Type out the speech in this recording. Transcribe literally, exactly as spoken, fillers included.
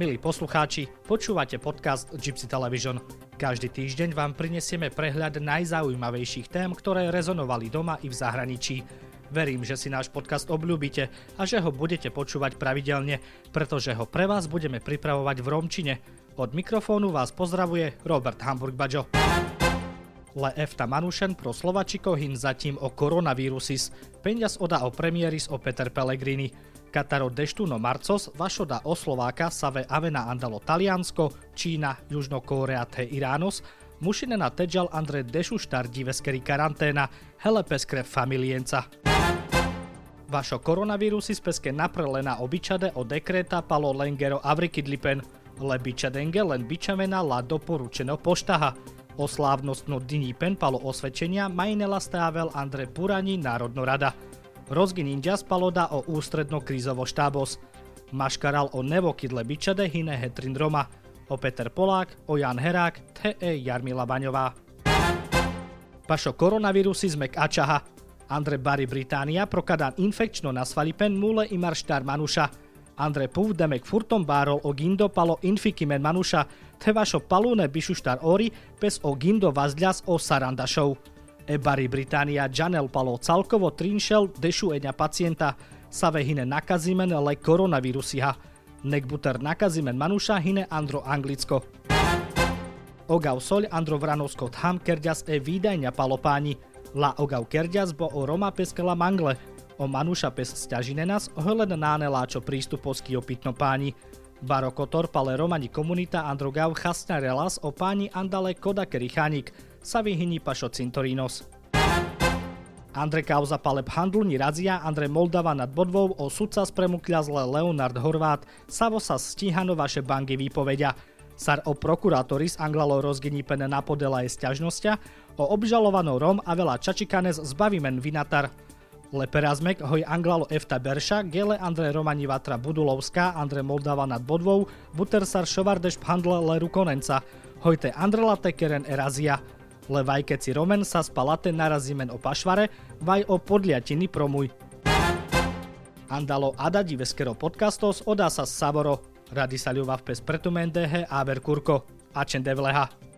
Milí poslucháči, počúvate podcast Gypsy Television. Každý týždeň vám prinesieme prehľad najzaujímavejších tém, ktoré rezonovali doma i v zahraničí. Verím, že si náš podcast obľúbite a že ho budete počúvať pravidelne, pretože ho pre vás budeme pripravovať v romčine. Od mikrofónu vás pozdravuje Robert Hamburg-Bagio. Le efta manušen pro Slovačikov hin zatím o koronavírusis. Peňaz oda o premiéris o Peter Pellegrini. Kataro deštuno marcos vašoda o Slováka save avena andalo Taliansko, Čína, Južno Kórea te Irános, mušine na teďal Andre dešuštar diveskeri karanténa, hele peskre familienca. Vašo koronavírusis peske naprelena običade o dekreta palo lengero avrikidlipen, le bičadenge len bičavena la doporučeno poštaha. O slávnostno dynípen palo osvedčenia majnela stável Andre Purani Národnorada. Rozgin India spaloda o ústredno krízovo štábos. Maškaral o nevokidle bičade hine hetrin Roma. O Peter Polák, o Jan Herák, té é Jarmila Baňová. Pašo koronavírusi zmek ačaha. Andre Bari Británia prokadan infekčno nasvalipen mule i marštar manuša. Andre púvdemek furtom bárol o gindo palo infikimen manuša. Te vašo palune bišuštar ori pes o gindo vazďas o sarandašov. Ebari Británia Janel palo celkovo trinšel dešueňa pacienta, save hine nakazimen le koronavírusiha. Nek buter nakazimen manuša hine andro Anglicko. Ogau soľ andro Vranovsko tham kerďas e výdajňa palopáni. La ogau kerďas bo o Roma peskala mangle. O manuša pes sťažinenas helen náneláčo prístupovský opitno páni. Barokotor pale Romani komunita andro gau chasňarelas o páni andale kodakeri chanik. Savihyni pašo cintorinos. Andre kauza paleb handluni razia Andre Moldava nad Bodvou o sudca spremukľazle Leonard Horvat savo sa stíhano vaše bangy výpovedia. Sar o prokurátoris anglalo rozgynípené napodela je sťažnosťa, o obžalovanou Rom a veľa čačikanes zbavimen vinatar. Leperazmek hoj anglalo efta berša gele Andre Romani vatra Budulovská Andre Moldava nad Bodvou butersar šovardeš handle le rukonenca. Hojte Andrelate keren erazia. Le vajkeci romen sa spalate narazimen o pašvare, vaj o podliatini promuj. Andalo adadi veskero podcastos oda sa saboro. Radi sa ľuva v pes pretumende he aver kurko. Ačen devleha.